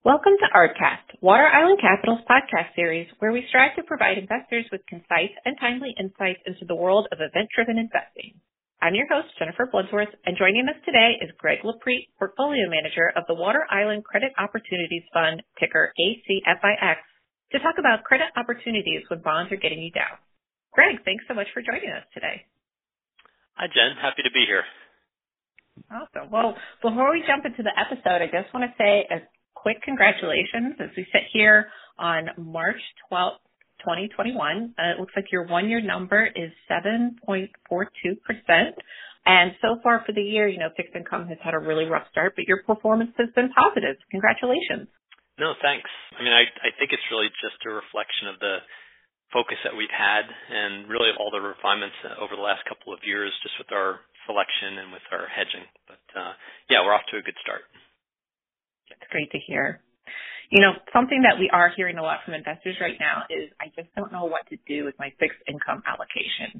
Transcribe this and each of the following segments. Welcome to Ardcast, Water Island Capital's podcast series, where we strive to provide investors with concise and timely insights into the world of event-driven investing. I'm your host, Jennifer Blunsworth, and joining us today is Greg Lapreet, Portfolio Manager of the Water Island Credit Opportunities Fund, ticker ACFIX, to talk about credit opportunities when bonds are getting you down. Greg, thanks so much for joining us today. Hi, Jen. Happy to be here. Awesome. Well, before we jump into the episode, I just want to say a quick congratulations. As we sit here on March 12th, 2021, it looks like your one-year number is 7.42%. And so far for the year, you know, fixed income has had a really rough start, but your performance has been positive. Congratulations. No, thanks. I mean, I think it's really just a reflection of the focus that we've had and really all the refinements over the last couple of years just with our selection and with our hedging. But, yeah, we're off to a good start. It's great to hear. You know, something that we are hearing a lot from investors right now is I just don't know what to do with my fixed income allocation.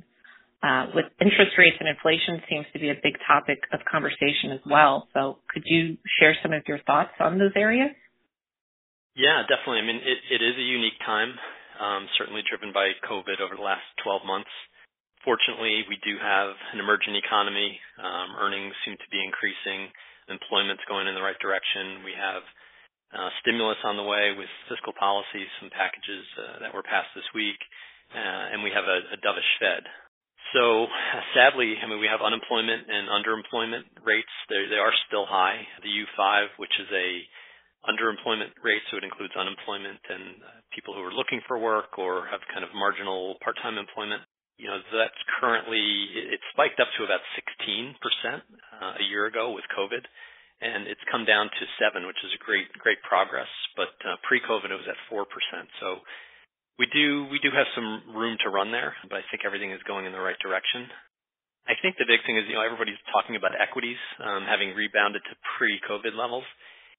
With interest rates and inflation seems to be a big topic of conversation as well. So could you share some of your thoughts on those areas? Yeah, definitely. I mean, it is a unique time, certainly driven by COVID over the last 12 months. Fortunately, we do have an emerging economy. Earnings seem to be increasing. Employment's going in the right direction. We have stimulus on the way with fiscal policies, some packages that were passed this week, and we have a dovish Fed. So sadly, I mean, we have unemployment and underemployment rates. They are still high. The U5, which is a underemployment rate, so it includes unemployment and people who are looking for work or have kind of marginal part-time employment. You know, that's currently, it spiked up to about 16% a year ago with COVID, and it's come down to 7%, which is a great progress. But pre-COVID, it was at 4%. So we do have some room to run there, but I think everything is going in the right direction. I think the big thing is, you know, everybody's talking about equities having rebounded to pre-COVID levels,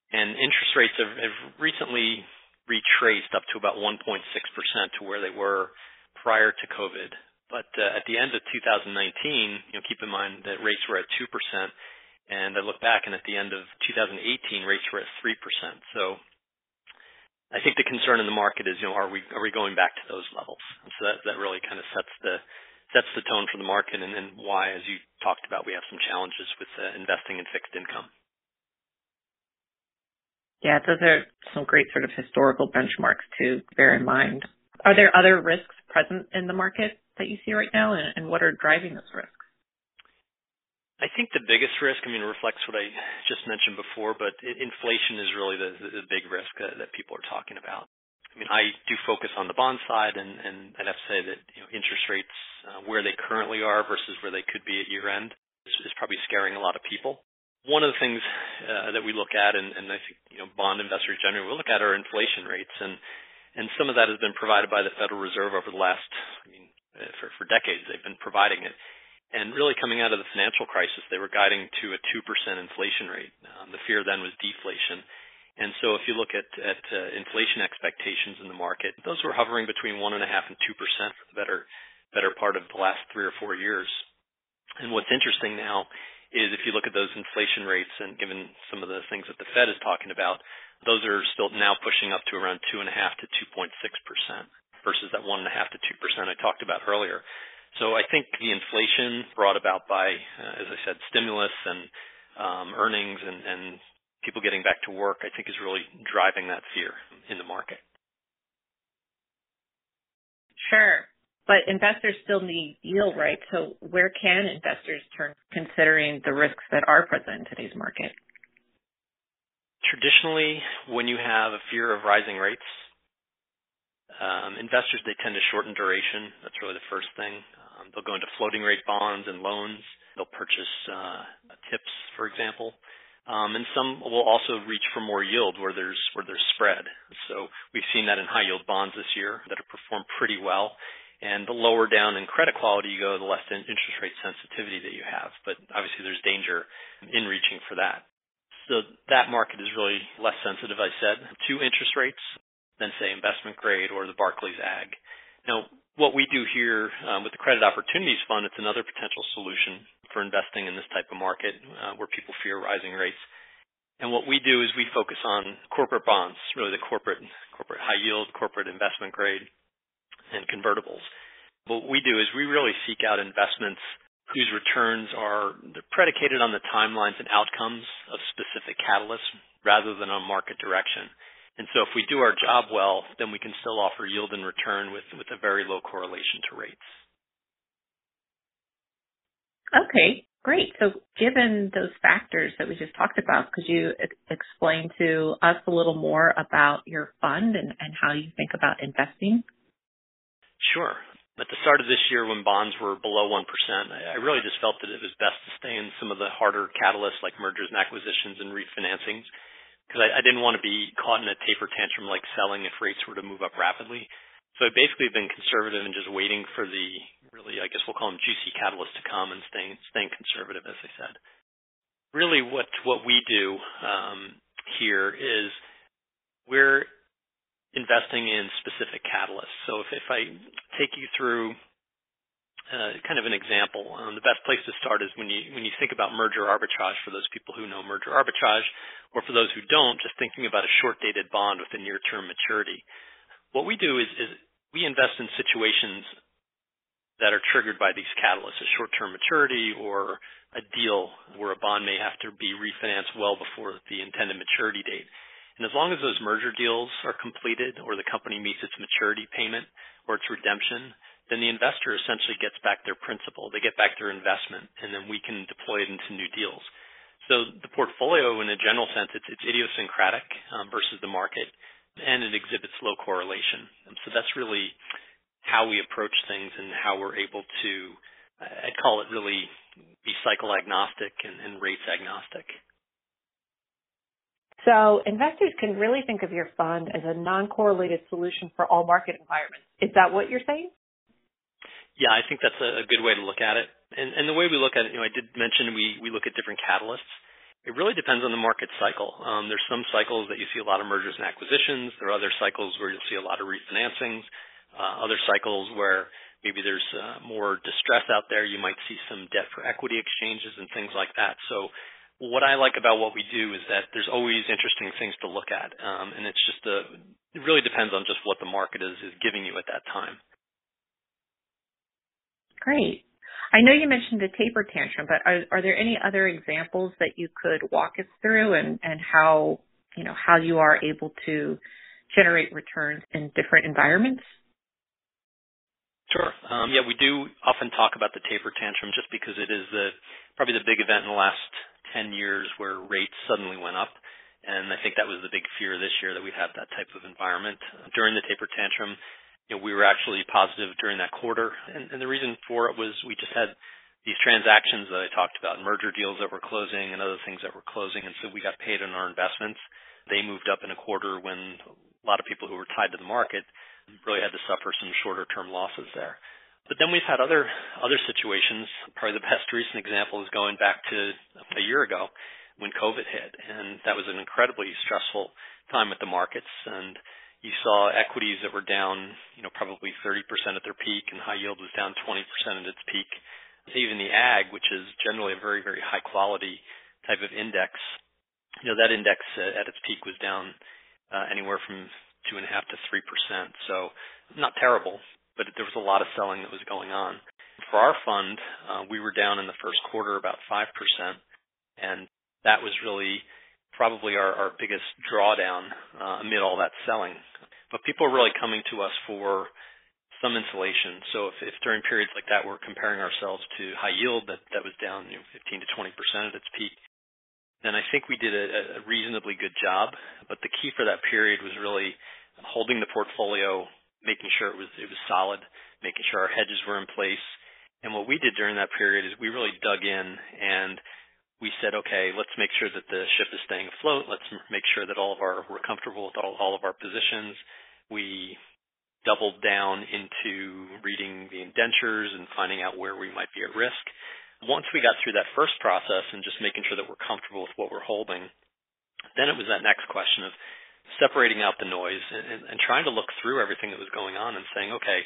and interest rates have recently retraced up to about 1.6% to where they were prior to COVID. But at the end of 2019, you know, keep in mind that rates were at 2%, and I look back, and at the end of 2018, rates were at 3%. So I think the concern in the market is, you know, are we going back to those levels? And so that really kind of sets the tone for the market, and then why, as you talked about, we have some challenges with investing in fixed income. Yeah, those are some great sort of historical benchmarks to bear in mind. Are there other risks present in the market that you see right now, and what are driving those risks? I think the biggest risk, I mean, reflects what I just mentioned before, but inflation is really the big risk that people are talking about. I mean, I do focus on the bond side, and I'd have to say that, you know, interest rates, where they currently are versus where they could be at year-end is probably scaring a lot of people. One of the things that we look at, and I think, you know, bond investors generally will look at, are inflation rates, and some of that has been provided by the Federal Reserve over the last, I mean, for decades they've been providing it. And really coming out of the financial crisis, they were guiding to a 2% inflation rate. The fear then was deflation. And so if you look at inflation expectations in the market, those were hovering between 1.5% and 2% for the better part of the last 3 or 4 years. And what's interesting now is if you look at those inflation rates, and given some of the things that the Fed is talking about, those are still now pushing up to around 2.5% to 2.6%. versus that 1.5% to 2% I talked about earlier. So I think the inflation brought about by, as I said, stimulus and earnings and people getting back to work, I think is really driving that fear in the market. Sure. But investors still need yield, right? So where can investors turn considering the risks that are present in today's market? Traditionally, when you have a fear of rising rates, investors, they tend to shorten duration. That's really the first thing. They'll go into floating rate bonds and loans. They'll purchase tips, for example. And some will also reach for more yield where there's spread. So we've seen that in high yield bonds this year that have performed pretty well. And the lower down in credit quality you go, the less interest rate sensitivity that you have. But obviously there's danger in reaching for that. So that market is really less sensitive, I said, to interest rates than, say, investment grade or the Barclays AG. Now, what we do here with the Credit Opportunities Fund, it's another potential solution for investing in this type of market where people fear rising rates. And what we do is we focus on corporate bonds, really the corporate high yield, corporate investment grade, and convertibles. What we do is we really seek out investments whose returns are predicated on the timelines and outcomes of specific catalysts rather than on market direction. And so if we do our job well, then we can still offer yield and return with a very low correlation to rates. Okay, great. So given those factors that we just talked about, could you explain to us a little more about your fund and how you think about investing? Sure. At the start of this year, when bonds were below 1%, I really just felt that it was best to stay in some of the harder catalysts like mergers and acquisitions and refinancings, because I didn't want to be caught in a taper tantrum like selling if rates were to move up rapidly. So I've basically been conservative and just waiting for the really, I guess we'll call them juicy catalysts to come, and staying conservative, as I said. Really what we do here is we're investing in specific catalysts. So if I take you through kind of an example, the best place to start is when you think about merger arbitrage, for those people who know merger arbitrage, or for those who don't, just thinking about a short-dated bond with a near-term maturity. What we do is we invest in situations that are triggered by these catalysts, a short-term maturity or a deal where a bond may have to be refinanced well before the intended maturity date. And as long as those merger deals are completed or the company meets its maturity payment or its redemption, then the investor essentially gets back their principal. They get back their investment, and then we can deploy it into new deals. So the portfolio, in a general sense, it's idiosyncratic versus the market, and it exhibits low correlation. So that's really how we approach things and how we're able to, I'd call it really, be cycle agnostic and rates agnostic. So investors can really think of your fund as a non-correlated solution for all market environments. Is that what you're saying? Yeah, I think that's a good way to look at it. And the way we look at it, I did mention we look at different catalysts. It really depends on the market cycle. There's some cycles that you see a lot of mergers and acquisitions. There are other cycles where you'll see a lot of refinancings, other cycles where maybe there's more distress out there. You might see some debt for equity exchanges and things like that. So what I like about what we do is that there's always interesting things to look at, and it's just it really depends on just what the market is giving you at that time. Great. I know you mentioned the taper tantrum, but are there any other examples that you could walk us through and how you are able to generate returns in different environments? Sure. Yeah, we do often talk about the taper tantrum just because it is probably the big event in the last 10 years where rates suddenly went up, and I think that was the big fear this year, that we had that type of environment. During the taper tantrum, we were actually positive during that quarter, and the reason for it was we just had these transactions that I talked about, merger deals that were closing and other things that were closing, and so we got paid on our investments. They moved up in a quarter when a lot of people who were tied to the market really had to suffer some shorter-term losses there. But then we've had other situations. Probably the best recent example is going back to a year ago when COVID hit, and that was an incredibly stressful time with the markets. And you saw equities that were down, probably 30% at their peak, and high yield was down 20% at its peak. Even the ag, which is generally a very, very high quality type of index, that index at its peak was down anywhere from 2.5% to 3%. So not terrible, but there was a lot of selling that was going on. For our fund, we were down in the first quarter about 5%, and that was really probably our biggest drawdown amid all that selling. But people are really coming to us for some insulation. So if during periods like that we're comparing ourselves to high yield that was down 15 to 20% at its peak, then I think we did a reasonably good job. But the key for that period was really holding the portfolio, making sure it was solid, making sure our hedges were in place. And what we did during that period is we really dug in and we said, okay, let's make sure that the ship is staying afloat. Let's make sure that we're comfortable with all of our positions. We doubled down into reading the indentures and finding out where we might be at risk. Once we got through that first process and just making sure that we're comfortable with what we're holding, then it was that next question of separating out the noise and trying to look through everything that was going on and saying, okay,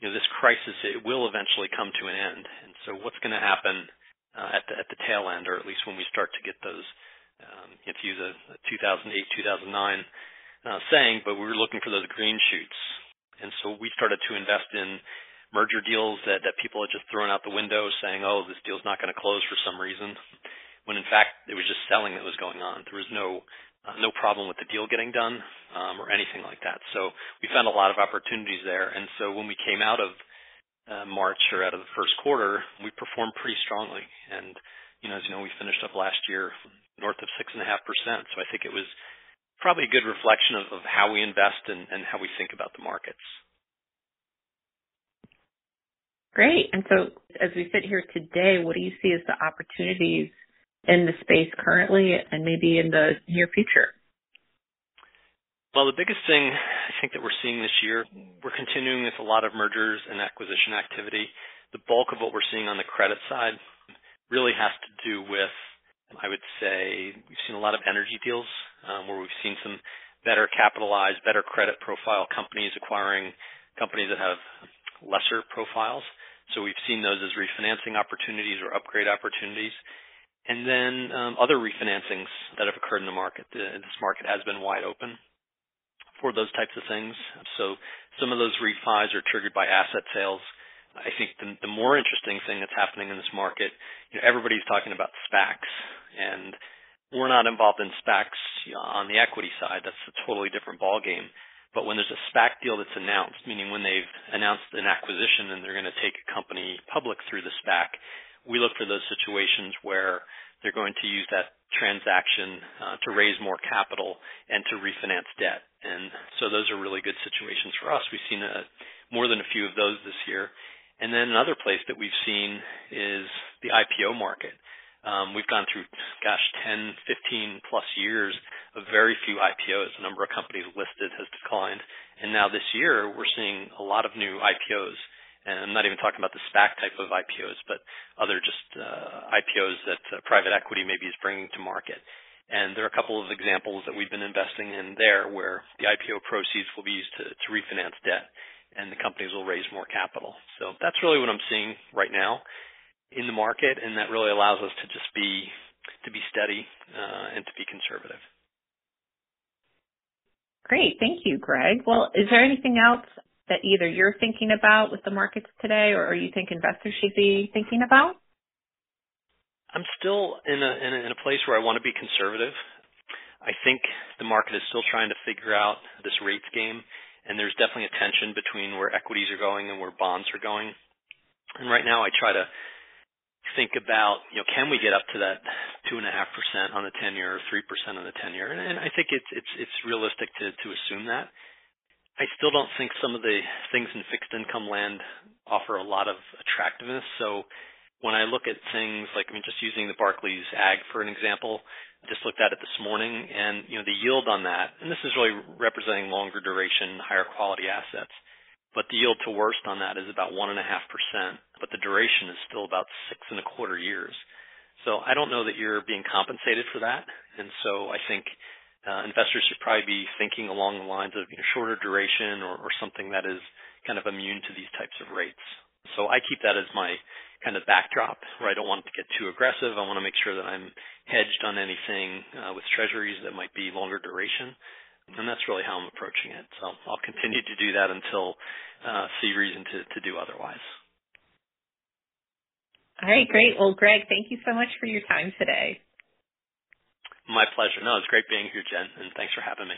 this crisis, it will eventually come to an end. And so what's going to happen at the tail end, or at least when we start to get those if you use a 2008-2009 saying, but we were looking for those green shoots. And so we started to invest in merger deals that people had just thrown out the window saying, oh, this deal's not going to close for some reason, when in fact it was just selling that was going on. There was no problem with the deal getting done or anything like that. So we found a lot of opportunities there. And so when we came out of March or out of the first quarter, we performed pretty strongly. And, as you know, we finished up last year north of 6.5%. So I think it was probably a good reflection of how we invest and how we think about the markets. Great. And so as we sit here today, what do you see as the opportunities in the space currently and maybe in the near future? Well, the biggest thing I think that we're seeing this year, we're continuing with a lot of mergers and acquisition activity. The bulk of what we're seeing on the credit side really has to do with, I would say, we've seen a lot of energy deals where we've seen some better capitalized, better credit profile companies acquiring companies that have lesser profiles. So we've seen those as refinancing opportunities or upgrade opportunities. And then other refinancings that have occurred in the market. This market has been wide open for those types of things. So some of those refis are triggered by asset sales. I think the more interesting thing that's happening in this market, everybody's talking about SPACs, and we're not involved in SPACs on the equity side. That's a totally different ballgame. But when there's a SPAC deal that's announced, meaning when they've announced an acquisition and they're going to take a company public through the SPAC, we look for those situations where they're going to use that transaction to raise more capital and to refinance debt. And so those are really good situations for us. We've seen more than a few of those this year. And then another place that we've seen is the IPO market. We've gone through, 10, 15-plus years of very few IPOs. The number of companies listed has declined. And now this year, we're seeing a lot of new IPOs. And I'm not even talking about the SPAC type of IPOs, but other just IPOs that private equity maybe is bringing to market. And there are a couple of examples that we've been investing in there where the IPO proceeds will be used to refinance debt, and the companies will raise more capital. So that's really what I'm seeing right now in the market, and that really allows us to just be steady and to be conservative. Great. Thank you, Greg. Well, is there anything else that either you're thinking about with the markets today or you think investors should be thinking about? I'm still in a place where I want to be conservative. I think the market is still trying to figure out this rates game, and there's definitely a tension between where equities are going and where bonds are going. And right now I try to think about, can we get up to that 2.5% on the 10-year or 3% on the 10-year? And I think it's realistic to assume that. I still don't think some of the things in fixed income land offer a lot of attractiveness. So when I look at things like, just using the Barclays AG for an example, I just looked at it this morning, and, the yield on that, and this is really representing longer duration, higher quality assets, but the yield to worst on that is about 1.5%, but the duration is still about 6.25 years. So I don't know that you're being compensated for that. And so I think investors should probably be thinking along the lines of shorter duration or something that is kind of immune to these types of rates. So I keep that as my kind of backdrop, where I don't want it to get too aggressive. I want to make sure that I'm hedged on anything with treasuries that might be longer duration, and that's really how I'm approaching it. So I'll continue to do that until see reason to do otherwise. All right, great. Well, Greg, thank you so much for your time today. My pleasure. No, it's great being here, Jen, and thanks for having me.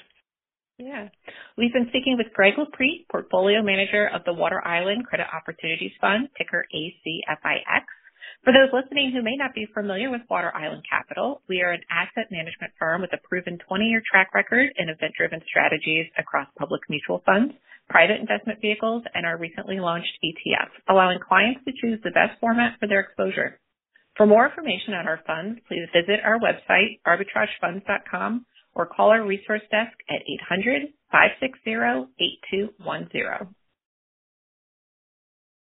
Yeah. We've been speaking with Greg Lapreet, Portfolio Manager of the Water Island Credit Opportunities Fund, ticker ACFIX. For those listening who may not be familiar with Water Island Capital, we are an asset management firm with a proven 20-year track record in event-driven strategies across public mutual funds, private investment vehicles, and our recently launched ETF, allowing clients to choose the best format for their exposure. For more information on our funds, please visit our website, arbitragefunds.com, or call our resource desk at 800-560-8210.